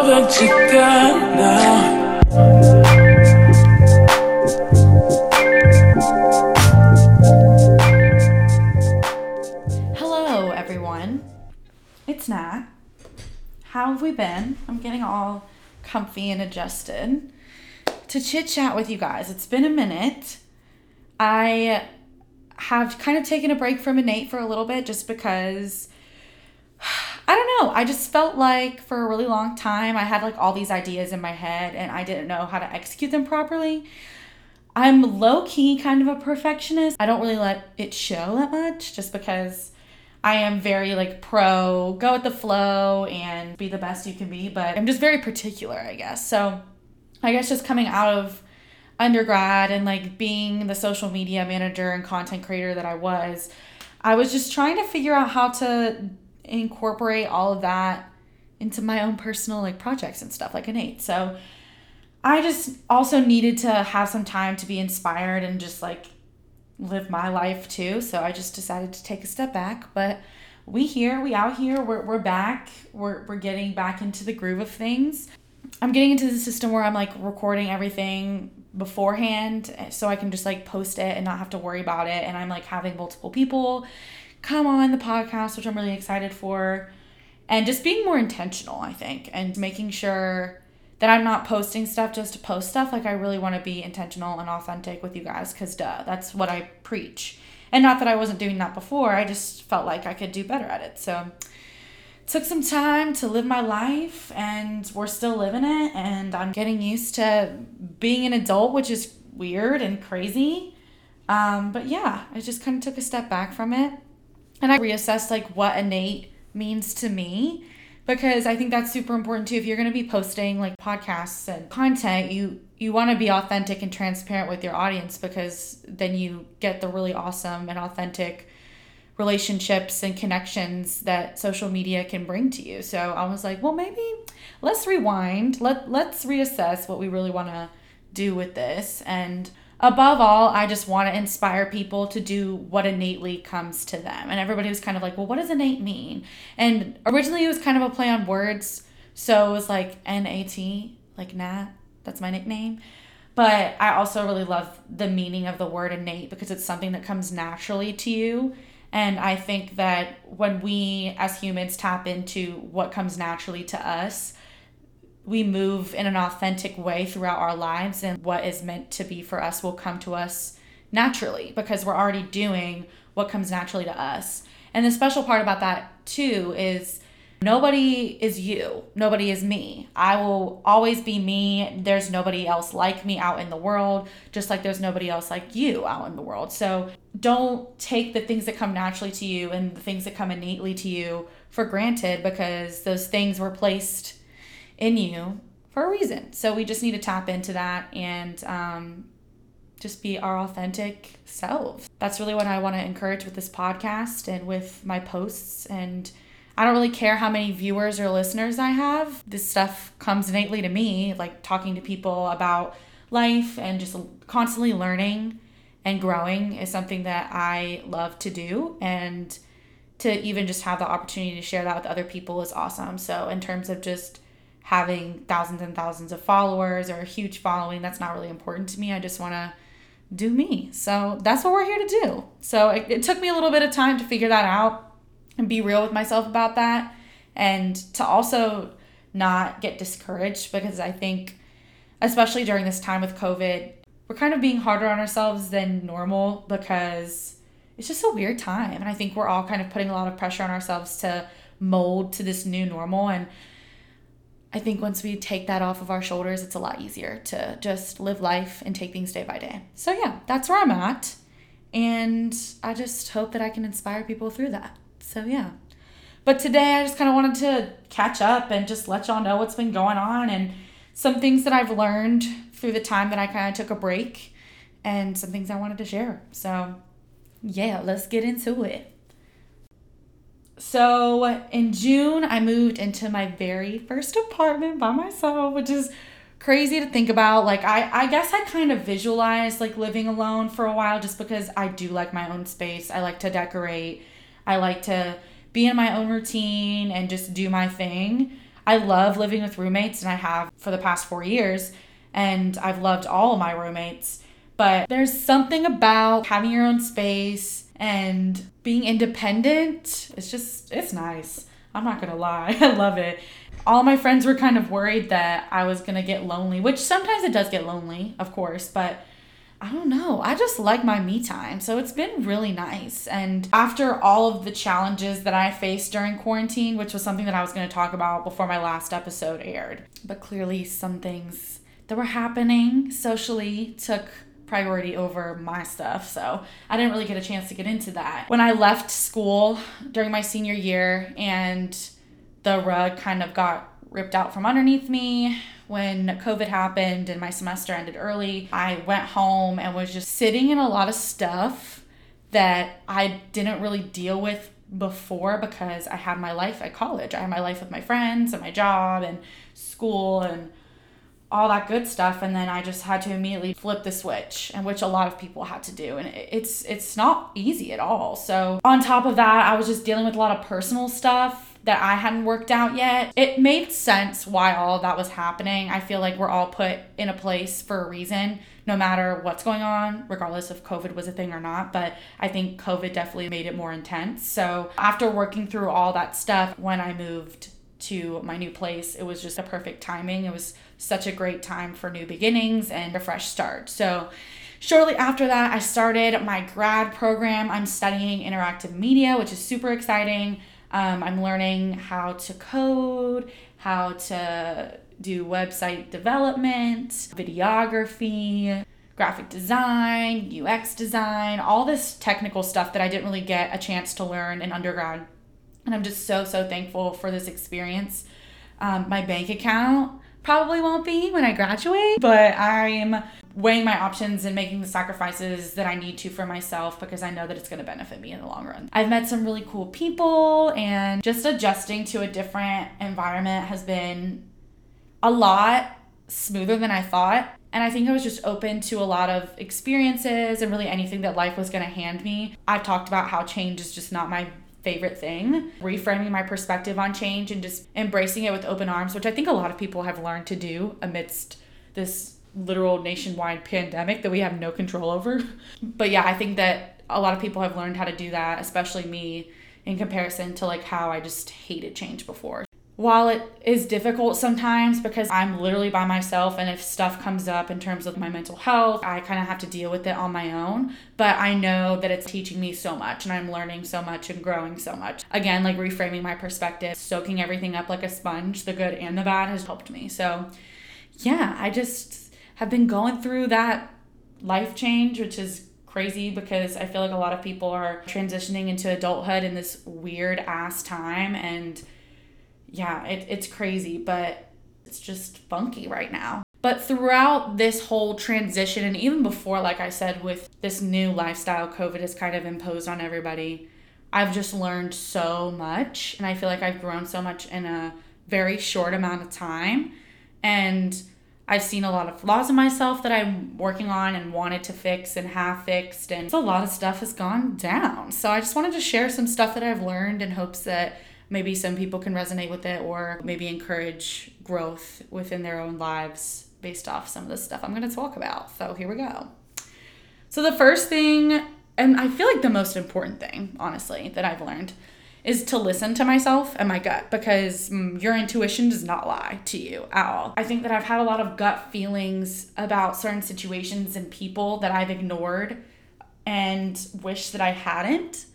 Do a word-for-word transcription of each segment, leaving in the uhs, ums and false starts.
all that you got now. Hello everyone, it's Nat. How have we been? I'm getting all comfy and adjusted to chit chat with you guys. It's been a minute. I have kind of taken a break from Innate for a little bit just because, I don't know, I just felt like for a really long time I had like all these ideas in my head and I didn't know how to execute them properly. I'm low-key kind of a perfectionist. I don't really let it show that much just because I am very like pro, go with the flow and be the best you can be, but I'm just very particular, I guess. So I guess just coming out of undergrad and like being the social media manager and content creator that I was, I was just trying to figure out how to incorporate all of that into my own personal like projects and stuff like Innate. So I just also needed to have some time to be inspired and just like live my life too, so I just decided to take a step back. But we here, we out here, we're we're back, we're we're getting back into the groove of things. I'm getting into the system where I'm like recording everything beforehand so I can just like post it and not have to worry about it, and I'm like having multiple people come on the podcast, which I'm really excited for, and just being more intentional, I think, and making sure that I'm not posting stuff just to post stuff. Like, I really want to be intentional and authentic with you guys because, duh, that's what I preach. And not that I wasn't doing that before. I just felt like I could do better at it. So took some time to live my life, and we're still living it, and I'm getting used to being an adult, which is weird and crazy. Um, but, yeah, I just kind of took a step back from it, and I reassessed, like, what Innate means to me. Because I think that's super important too. If you're going to be posting like podcasts and content, you you want to be authentic and transparent with your audience, because then you get the really awesome and authentic relationships and connections that social media can bring to you. So I was like, well, maybe let's rewind. Let, let's reassess what we really want to do with this. And above all, I just want to inspire people to do what innately comes to them. And everybody was kind of like, well, what does innate mean? And originally it was kind of a play on words. So it was like N A T, like Nat, that's my nickname. But I also really love the meaning of the word innate because it's something that comes naturally to you. And I think that when we as humans tap into what comes naturally to us, we move in an authentic way throughout our lives, and what is meant to be for us will come to us naturally because we're already doing what comes naturally to us. And the special part about that too is nobody is you. Nobody is me. I will always be me. There's nobody else like me out in the world, just like there's nobody else like you out in the world. So don't take the things that come naturally to you and the things that come innately to you for granted, because those things were placed in you for a reason. So we just need to tap into that and um, just be our authentic selves. That's really what I want to encourage with this podcast and with my posts. And I don't really care how many viewers or listeners I have. This stuff comes innately to me, like talking to people about life and just constantly learning and growing is something that I love to do. And to even just have the opportunity to share that with other people is awesome. So in terms of just having thousands and thousands of followers or a huge following, that's not really important to me. I just want to do me. So that's what we're here to do. So it, it took me a little bit of time to figure that out and be real with myself about that, and to also not get discouraged, because I think, especially during this time with COVID, we're kind of being harder on ourselves than normal because it's just a weird time. And I think we're all kind of putting a lot of pressure on ourselves to mold to this new normal, and I think once we take that off of our shoulders, it's a lot easier to just live life and take things day by day. So yeah, that's where I'm at. And I just hope that I can inspire people through that. So yeah. But today I just kind of wanted to catch up and just let y'all know what's been going on and some things that I've learned through the time that I kind of took a break and some things I wanted to share. So yeah, let's get into it. So in June, I moved into my very first apartment by myself, which is crazy to think about. Like, I, I guess I kind of visualized like living alone for a while just because I do like my own space. I like to decorate. I like to be in my own routine and just do my thing. I love living with roommates, and I have for the past four years, and I've loved all of my roommates. But there's something about having your own space and being independent. It's just, it's nice. I'm not going to lie. I love it. All my friends were kind of worried that I was going to get lonely, which sometimes it does get lonely, of course, but I don't know. I just like my me time. So it's been really nice. And after all of the challenges that I faced during quarantine, which was something that I was going to talk about before my last episode aired, but clearly some things that were happening socially took priority over my stuff. So I didn't really get a chance to get into that. When I left school during my senior year and the rug kind of got ripped out from underneath me when COVID happened and my semester ended early, I went home and was just sitting in a lot of stuff that I didn't really deal with before because I had my life at college. I had my life with my friends and my job and school and all that good stuff. And then I just had to immediately flip the switch, and which a lot of people had to do. And it's it's not easy at all. So on top of that, I was just dealing with a lot of personal stuff that I hadn't worked out yet. It made sense why all that was happening. I feel like we're all put in a place for a reason, no matter what's going on, regardless if COVID was a thing or not. But I think COVID definitely made it more intense. So after working through all that stuff, when I moved to my new place, it was just the perfect timing. It was such a great time for new beginnings and a fresh start. So shortly after that, I started my grad program. I'm studying interactive media, which is super exciting. Um, I'm learning how to code, how to do website development, videography, graphic design, U X design, all this technical stuff that I didn't really get a chance to learn in undergrad. And I'm just so, so thankful for this experience. Um, my bank account probably won't be when I graduate, but I'm weighing my options and making the sacrifices that I need to for myself because I know that it's going to benefit me in the long run. I've met some really cool people, and just adjusting to a different environment has been a lot smoother than I thought. And I think I was just open to a lot of experiences and really anything that life was going to hand me. I've talked about how change is just not my favorite thing. Reframing my perspective on change and just embracing it with open arms, which I think a lot of people have learned to do amidst this literal nationwide pandemic that we have no control over. But yeah, I think that a lot of people have learned how to do that, especially me, in comparison to like how I just hated change before. While it is difficult sometimes because I'm literally by myself, and if stuff comes up in terms of my mental health, I kind of have to deal with it on my own. But I know that it's teaching me so much, and I'm learning so much and growing so much. Again, like reframing my perspective, soaking everything up like a sponge, the good and the bad, has helped me. So yeah, I just have been going through that life change, which is crazy because I feel like a lot of people are transitioning into adulthood in this weird ass time, and yeah, it, it's crazy, but it's just funky right now. But throughout this whole transition, and even before, like I said, with this new lifestyle COVID has kind of imposed on everybody, I've just learned so much. And I feel like I've grown so much in a very short amount of time. And I've seen a lot of flaws in myself that I'm working on and wanted to fix and have fixed. And a lot of stuff has gone down. So I just wanted to share some stuff that I've learned in hopes that maybe some people can resonate with it, or maybe encourage growth within their own lives based off some of the stuff I'm going to talk about. So here we go. So the first thing, and I feel like the most important thing, honestly, that I've learned is to listen to myself and my gut, because your intuition does not lie to you at all. I think that I've had a lot of gut feelings about certain situations and people that I've ignored and wish that I hadn't.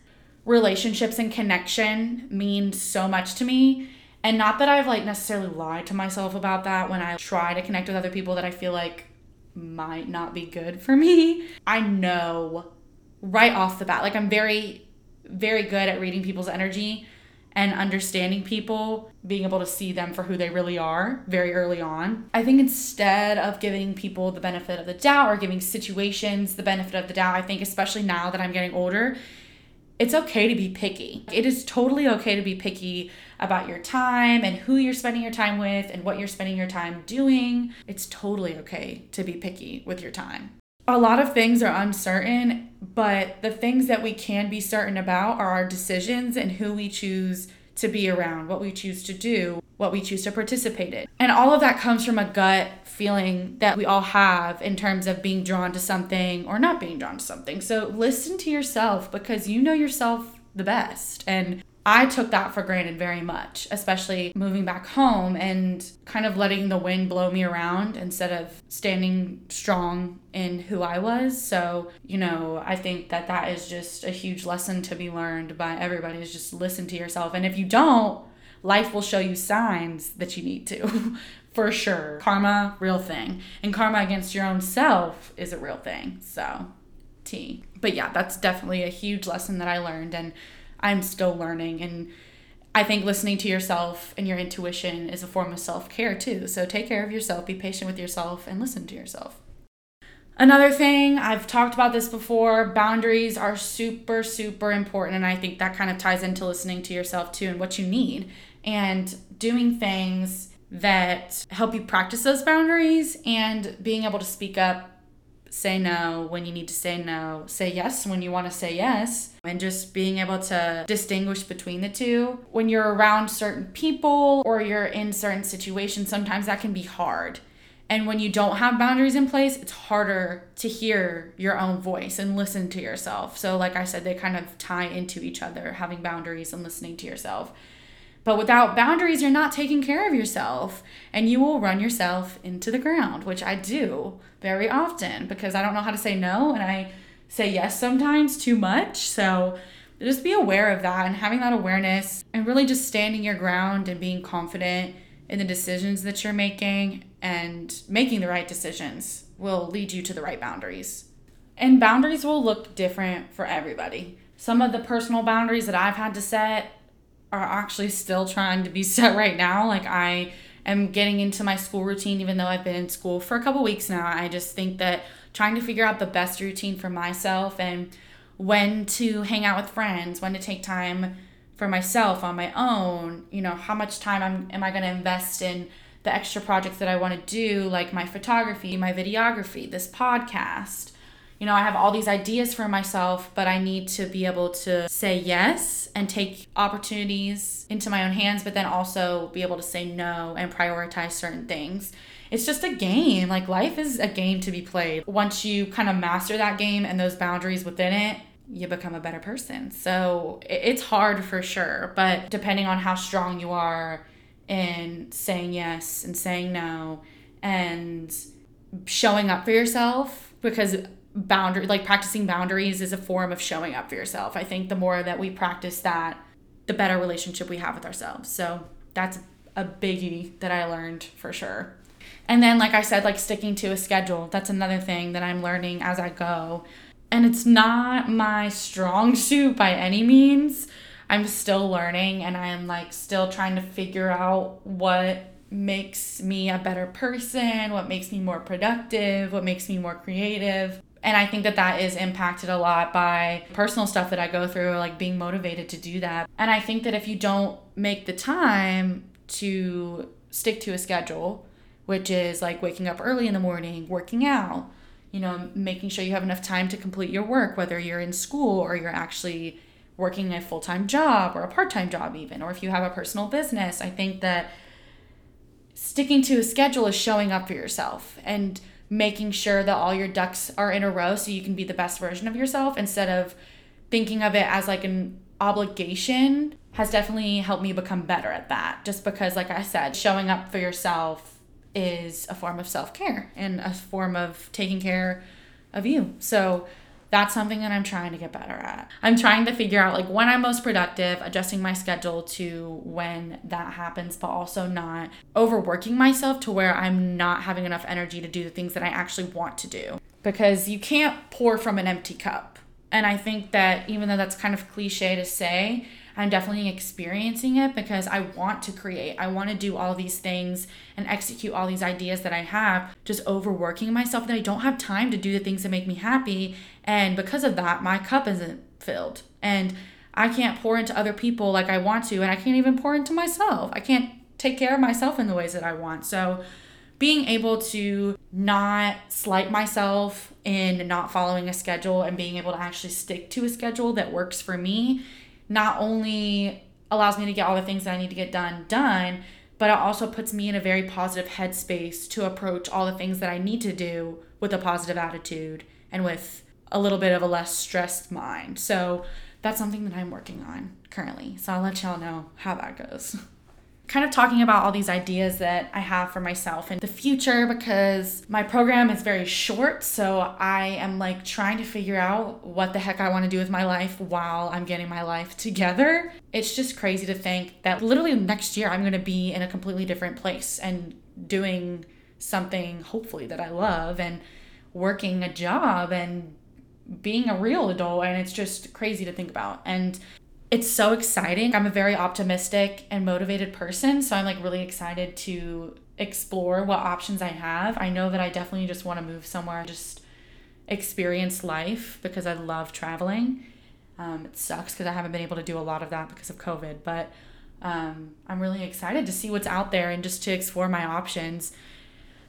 Relationships and connection mean so much to me, and not that I've like necessarily lied to myself about that when I try to connect with other people that I feel like might not be good for me. I know right off the bat, like I'm very, very good at reading people's energy and understanding people, being able to see them for who they really are very early on. I think instead of giving people the benefit of the doubt or giving situations the benefit of the doubt, I think especially now that I'm getting older, it's okay to be picky. It is totally okay to be picky about your time and who you're spending your time with and what you're spending your time doing. It's totally okay to be picky with your time. A lot of things are uncertain, but the things that we can be certain about are our decisions and who we choose to be around, what we choose to do, what we choose to participate in. And all of that comes from a gut feeling that we all have in terms of being drawn to something or not being drawn to something. So listen to yourself, because you know yourself the best. And I took that for granted very much, especially moving back home and kind of letting the wind blow me around instead of standing strong in who I was. So, you know, I think that that is just a huge lesson to be learned by everybody, is just listen to yourself. And if you don't, life will show you signs that you need to, for sure. Karma, real thing. And karma against your own self is a real thing. So, T. But yeah, that's definitely a huge lesson that I learned, and I'm still learning. And I think listening to yourself and your intuition is a form of self-care too. So take care of yourself, be patient with yourself, and listen to yourself. Another thing, I've talked about this before, boundaries are super, super important. And I think that kind of ties into listening to yourself too, and what you need, and doing things that help you practice those boundaries, and being able to speak up, say no when you need to say no, say yes when you want to say yes, and just being able to distinguish between the two. When you're around certain people or you're in certain situations, sometimes that can be hard. And when you don't have boundaries in place, it's harder to hear your own voice and listen to yourself. So like I said, they kind of tie into each other, having boundaries and listening to yourself. But without boundaries, you're not taking care of yourself, and you will run yourself into the ground, which I do very often because I don't know how to say no, and I say yes sometimes too much. So just be aware of that, and having that awareness and really just standing your ground and being confident in the decisions that you're making and making the right decisions will lead you to the right boundaries. And boundaries will look different for everybody. Some of the personal boundaries that I've had to set are actually still trying to be set right now. Like, I am getting into my school routine, even though I've been in school for a couple weeks now. I just think that trying to figure out the best routine for myself, and when to hang out with friends, when to take time for myself on my own, you know, how much time I'm, am I going to invest in the extra projects that I want to do, like my photography, my videography, this podcast. You know, I have all these ideas for myself, but I need to be able to say yes and take opportunities into my own hands, but then also be able to say no and prioritize certain things. It's just a game. Like, life is a game to be played. Once you kind of master that game and those boundaries within it, you become a better person. So it's hard for sure, but depending on how strong you are in saying yes and saying no and showing up for yourself, because boundary, like practicing boundaries is a form of showing up for yourself. I think the more that we practice that, the better relationship we have with ourselves. So that's a biggie that I learned for sure. And then, like I said, like sticking to a schedule. That's another thing that I'm learning as I go. And it's not my strong suit by any means. I'm still learning, and I'm like still trying to figure out what makes me a better person, what makes me more productive, what makes me more creative. And I think that that is impacted a lot by personal stuff that I go through, like being motivated to do that. And I think that if you don't make the time to stick to a schedule, which is like waking up early in the morning, working out, you know, making sure you have enough time to complete your work, whether you're in school or you're actually working a full-time job or a part-time job even, or if you have a personal business, I think that sticking to a schedule is showing up for yourself and making sure that all your ducks are in a row so you can be the best version of yourself, instead of thinking of it as like an obligation, has definitely helped me become better at that. Just because, like I said, showing up for yourself is a form of self-care and a form of taking care of you. So that's something that I'm trying to get better at. I'm trying to figure out like when I'm most productive, adjusting my schedule to when that happens, but also not overworking myself to where I'm not having enough energy to do the things that I actually want to do, because you can't pour from an empty cup. And I think that even though that's kind of cliche to say, I'm definitely experiencing it, because I want to create. I want to do all these things and execute all these ideas that I have, just overworking myself that I don't have time to do the things that make me happy. And because of that, my cup isn't filled, and I can't pour into other people like I want to, and I can't even pour into myself. I can't take care of myself in the ways that I want. So being able to not slight myself in not following a schedule, and being able to actually stick to a schedule that works for me, not only allows me to get all the things that I need to get done, done, but it also puts me in a very positive headspace to approach all the things that I need to do with a positive attitude and with a little bit of a less stressed mind. So that's something that I'm working on currently. So I'll let y'all know how that goes. Kind of talking about all these ideas that I have for myself in the future, because my program is very short. So I am like trying to figure out what the heck I want to do with my life while I'm getting my life together. It's just crazy to think that literally next year I'm going to be in a completely different place and doing something hopefully that I love and working a job and being a real adult. And it's just crazy to think about. And it's so exciting. I'm a very optimistic and motivated person, so I'm like really excited to explore what options I have. I know that I definitely just want to move somewhere, just experience life, because I love traveling. Um, it sucks because I haven't been able to do a lot of that because of COVID, but um, I'm really excited to see what's out there and just to explore my options.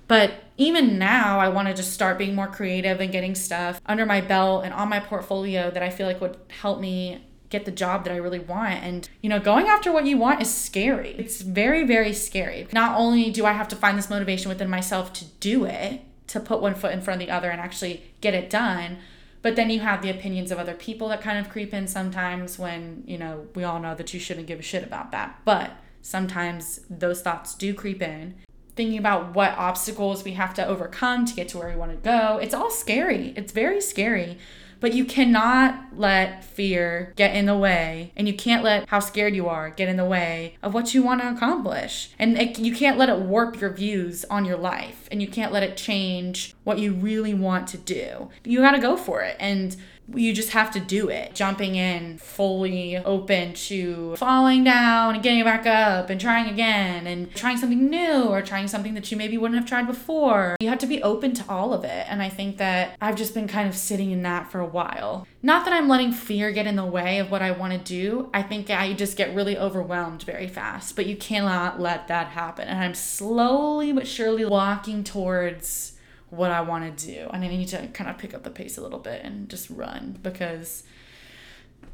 But even now, I want to just start being more creative and getting stuff under my belt and on my portfolio that I feel like would help me get the job that I really want. And, you know, going after what you want is scary. It's very, very scary. Not only do I have to find this motivation within myself to do it, to put one foot in front of the other and actually get it done, but then you have the opinions of other people that kind of creep in sometimes when, you know, we all know that you shouldn't give a shit about that. But sometimes those thoughts do creep in. Thinking about what obstacles we have to overcome to get to where we want to go. It's all scary. It's very scary. But you cannot let fear get in the way, and you can't let how scared you are get in the way of what you want to accomplish. And it, you can't let it warp your views on your life, and you can't let it change what you really want to do. You got to go for it, and you just have to do it. Jumping in fully open to falling down and getting back up and trying again and trying something new or trying something that you maybe wouldn't have tried before. You have to be open to all of it. And I think that I've just been kind of sitting in that for a while. Not that I'm letting fear get in the way of what I want to do. I think I just get really overwhelmed very fast, but you cannot let that happen. And I'm slowly but surely walking towards what I want to do. And I need to kind of pick up the pace a little bit and just run, because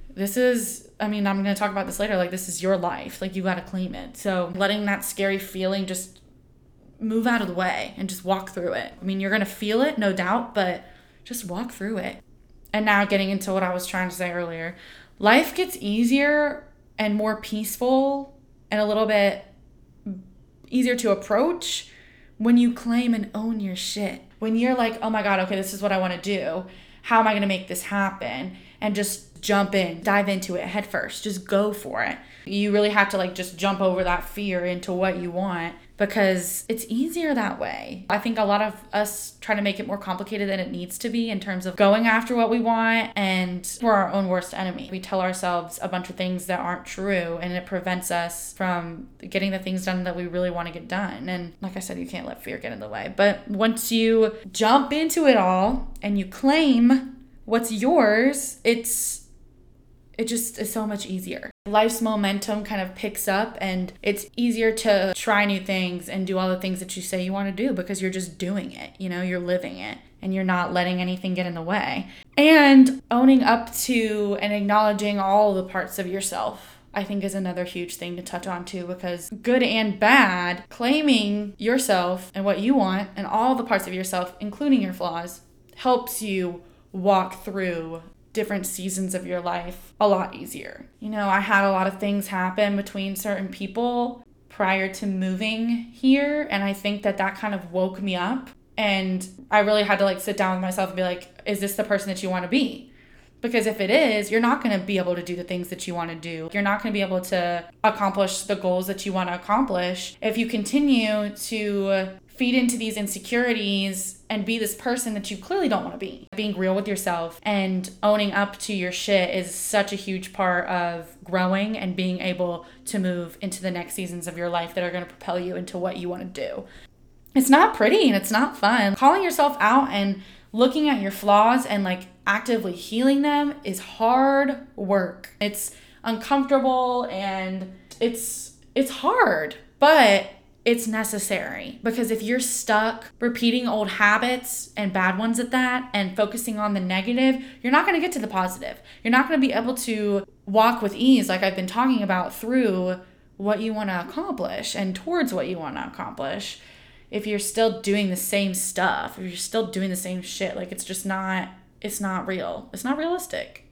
this is, I mean, I'm going to talk about this later. Like, this is your life. Like, you got to claim it. So letting that scary feeling just move out of the way and just walk through it. I mean, you're going to feel it, no doubt, but just walk through it. And now getting into what I was trying to say earlier, life gets easier and more peaceful and a little bit easier to approach when you claim and own your shit. When you're like, oh my God, okay, this is what I want to do. How am I going to make this happen? And just jump in, dive into it head first. Just go for it. You really have to like just jump over that fear into what you want, because it's easier that way. I think a lot of us try to make it more complicated than it needs to be in terms of going after what we want, and we're our own worst enemy. We tell ourselves a bunch of things that aren't true, and it prevents us from getting the things done that we really want to get done. And like I said, you can't let fear get in the way. But once you jump into it all and you claim what's yours, it's it just is so much easier. Life's momentum kind of picks up, and it's easier to try new things and do all the things that you say you want to do, because you're just doing it, you know, you're living it, and you're not letting anything get in the way. And owning up to and acknowledging all the parts of yourself, I think, is another huge thing to touch on too, because good and bad, claiming yourself and what you want and all the parts of yourself, including your flaws, helps you walk through different seasons of your life a lot easier. You know, I had a lot of things happen between certain people prior to moving here, and I think that that kind of woke me up, and I really had to like sit down with myself and be like, is this the person that you want to be? Because if it is, you're not going to be able to do the things that you want to do. You're not going to be able to accomplish the goals that you want to accomplish if you continue to feed into these insecurities and be this person that you clearly don't want to be. Being real with yourself and owning up to your shit is such a huge part of growing and being able to move into the next seasons of your life that are going to propel you into what you want to do. It's not pretty and it's not fun. Calling yourself out and looking at your flaws and like actively healing them is hard work. It's uncomfortable and it's it's hard, but it's necessary, because if you're stuck repeating old habits and bad ones at that and focusing on the negative, you're not going to get to the positive. You're not going to be able to walk with ease, like I've been talking about, through what you want to accomplish and towards what you want to accomplish. If you're still doing the same stuff, if you're still doing the same shit, like it's just not, it's not real. It's not realistic.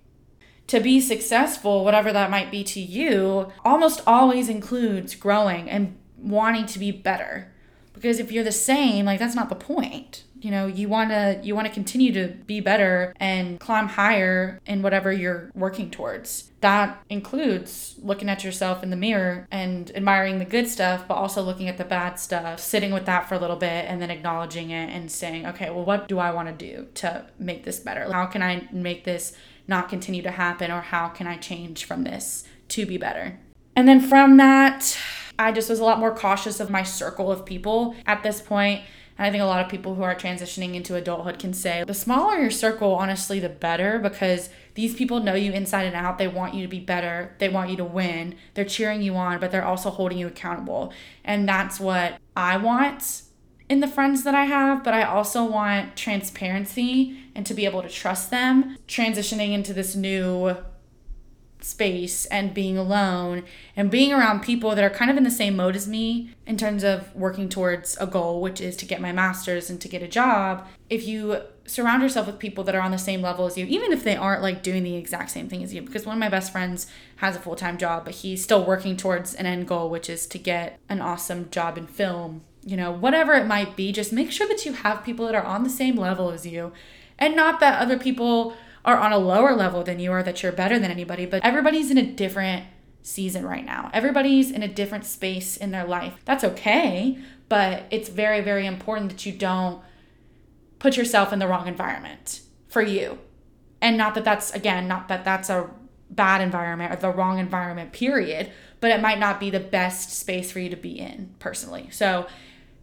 To be successful, whatever that might be to you, almost always includes growing and wanting to be better. Because if you're the same, like that's not the point. You know, you want to you want to continue to be better and climb higher in whatever you're working towards. That includes looking at yourself in the mirror and admiring the good stuff, but also looking at the bad stuff, sitting with that for a little bit and then acknowledging it and saying, okay, well, what do I want to do to make this better? How can I make this not continue to happen, or how can I change from this to be better? And then from that, I just was a lot more cautious of my circle of people at this point. And I think a lot of people who are transitioning into adulthood can say the smaller your circle, honestly, the better, because these people know you inside and out. They want you to be better. They want you to win. They're cheering you on, but they're also holding you accountable. And that's what I want in the friends that I have, but I also want transparency and to be able to trust them. Transitioning into this new space and being alone and being around people that are kind of in the same mode as me in terms of working towards a goal, which is to get my master's and to get a job. If you surround yourself with people that are on the same level as you, even if they aren't like doing the exact same thing as you, because one of my best friends has a full-time job, but he's still working towards an end goal, which is to get an awesome job in film. You know, whatever it might be, just make sure that you have people that are on the same level as you, and not that other people are on a lower level than you are, that you're better than anybody, but everybody's in a different season right now. Everybody's in a different space in their life. That's okay, but it's very, very important that you don't put yourself in the wrong environment for you. And not that that's, again, not that that's a bad environment or the wrong environment, period, but it might not be the best space for you to be in personally. So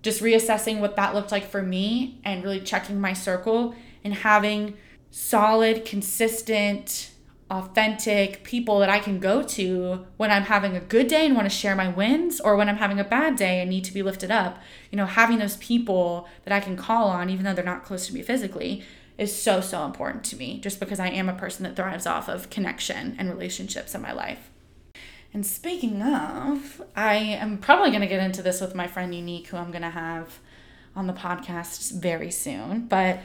just reassessing what that looked like for me and really checking my circle and having solid, consistent, authentic people that I can go to when I'm having a good day and want to share my wins, or when I'm having a bad day and need to be lifted up. You know, having those people that I can call on, even though they're not close to me physically, is so, so important to me, just because I am a person that thrives off of connection and relationships in my life. And speaking of, I am probably going to get into this with my friend Unique, who I'm going to have on the podcast very soon, but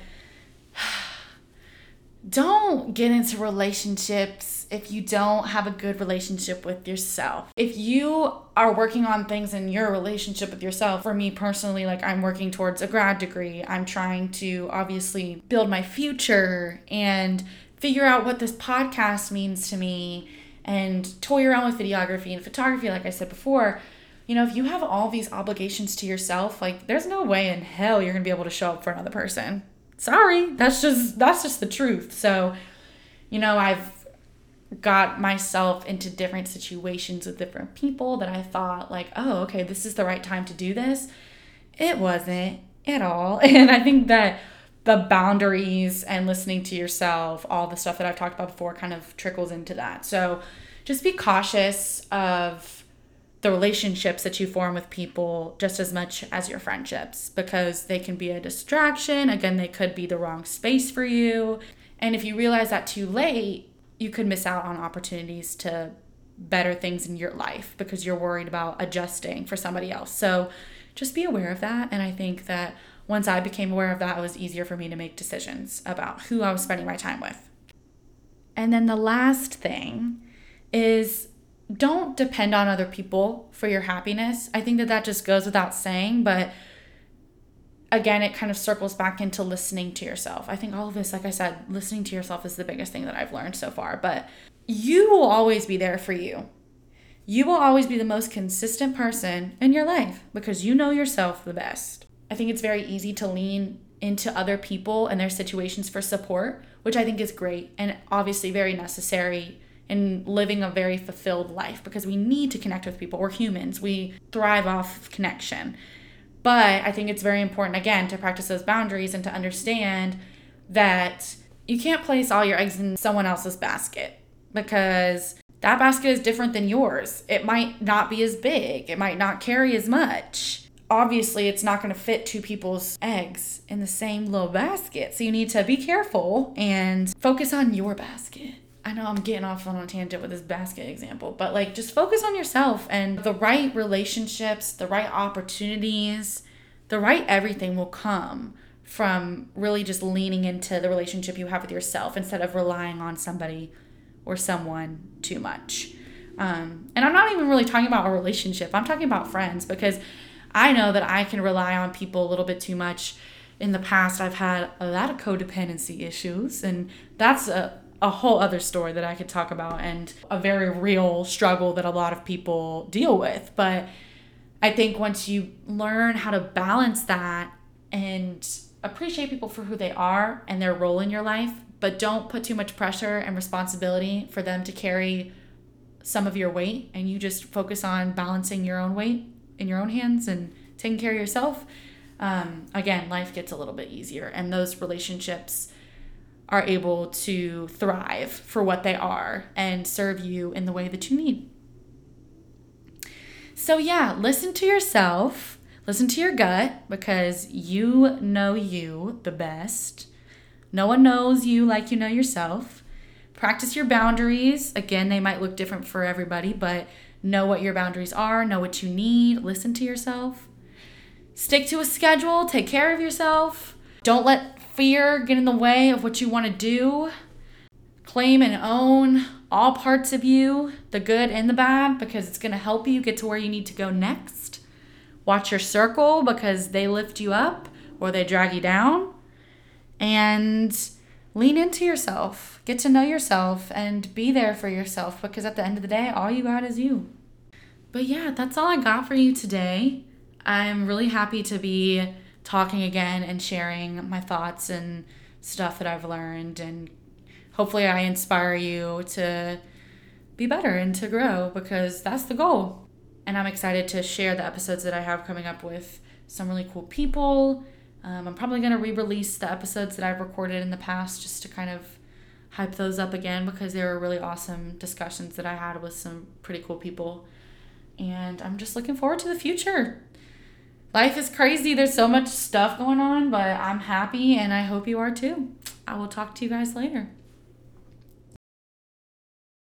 don't get into relationships if you don't have a good relationship with yourself. If you are working on things in your relationship with yourself, for me personally, like I'm working towards a grad degree, I'm trying to obviously build my future and figure out what this podcast means to me and toy around with videography and photography, like I said before. You know, if you have all these obligations to yourself, like there's no way in hell you're gonna be able to show up for another person. Sorry, that's just that's just the truth. So, you know, I've got myself into different situations with different people that I thought like, oh, okay, this is the right time to do this. It wasn't at all. And I think that the boundaries and listening to yourself, all the stuff that I've talked about before, kind of trickles into that. So just be cautious of the relationships that you form with people just as much as your friendships, because they can be a distraction. Again, they could be the wrong space for you. And if you realize that too late, you could miss out on opportunities to better things in your life because you're worried about adjusting for somebody else. So just be aware of that. And I think that once I became aware of that, it was easier for me to make decisions about who I was spending my time with. And then the last thing is, don't depend on other people for your happiness. I think that that just goes without saying, but again, it kind of circles back into listening to yourself. I think all of this, like I said, listening to yourself is the biggest thing that I've learned so far, but you will always be there for you. You will always be the most consistent person in your life because you know yourself the best. I think it's very easy to lean into other people and their situations for support, which I think is great and obviously very necessary in living a very fulfilled life, because we need to connect with people. We're humans. We thrive off of connection. But I think it's very important, again, to practice those boundaries and to understand that you can't place all your eggs in someone else's basket, because that basket is different than yours. It might not be as big. It might not carry as much. obviously it's not going to fit two people's eggs in the same little basket. So you need to be careful and focus on your basket. I know I'm getting off on a tangent with this basket example, but like just focus on yourself, and the right relationships, the right opportunities, the right everything will come from really just leaning into the relationship you have with yourself instead of relying on somebody or someone too much. Um, and I'm not even really talking about a relationship. I'm talking about friends, because I know that I can rely on people a little bit too much. In the past, I've had a lot of codependency issues, and that's a a whole other story that I could talk about, and a very real struggle that a lot of people deal with. But I think once you learn how to balance that and appreciate people for who they are and their role in your life, but don't put too much pressure and responsibility for them to carry some of your weight, and you just focus on balancing your own weight in your own hands and taking care of yourself, um, again, life gets a little bit easier, and those relationships are able to thrive for what they are and serve you in the way that you need. So yeah, listen to yourself, listen to your gut, because you know you the best. No one knows you like you know yourself. Practice your boundaries. Again, they might look different for everybody, but know what your boundaries are, know what you need, listen to yourself. Stick to a schedule, take care of yourself. Don't let fear get in the way of what you want to do. Claim and own all parts of you, the good and the bad, because it's going to help you get to where you need to go next. Watch your circle, because they lift you up or they drag you down. And lean into yourself. Get to know yourself and be there for yourself, because at the end of the day, all you got is you. But yeah, that's all I got for you today. I'm really happy to be talking again and sharing my thoughts and stuff that I've learned, and hopefully I inspire you to be better and to grow, because that's the goal. And I'm excited to share the episodes that I have coming up with some really cool people. Um, I'm probably going to re-release the episodes that I've recorded in the past just to kind of hype those up again, because they were really awesome discussions that I had with some pretty cool people. And I'm just looking forward to the future. Life is crazy. There's so much stuff going on, but I'm happy, and I hope you are too. I will talk to you guys later.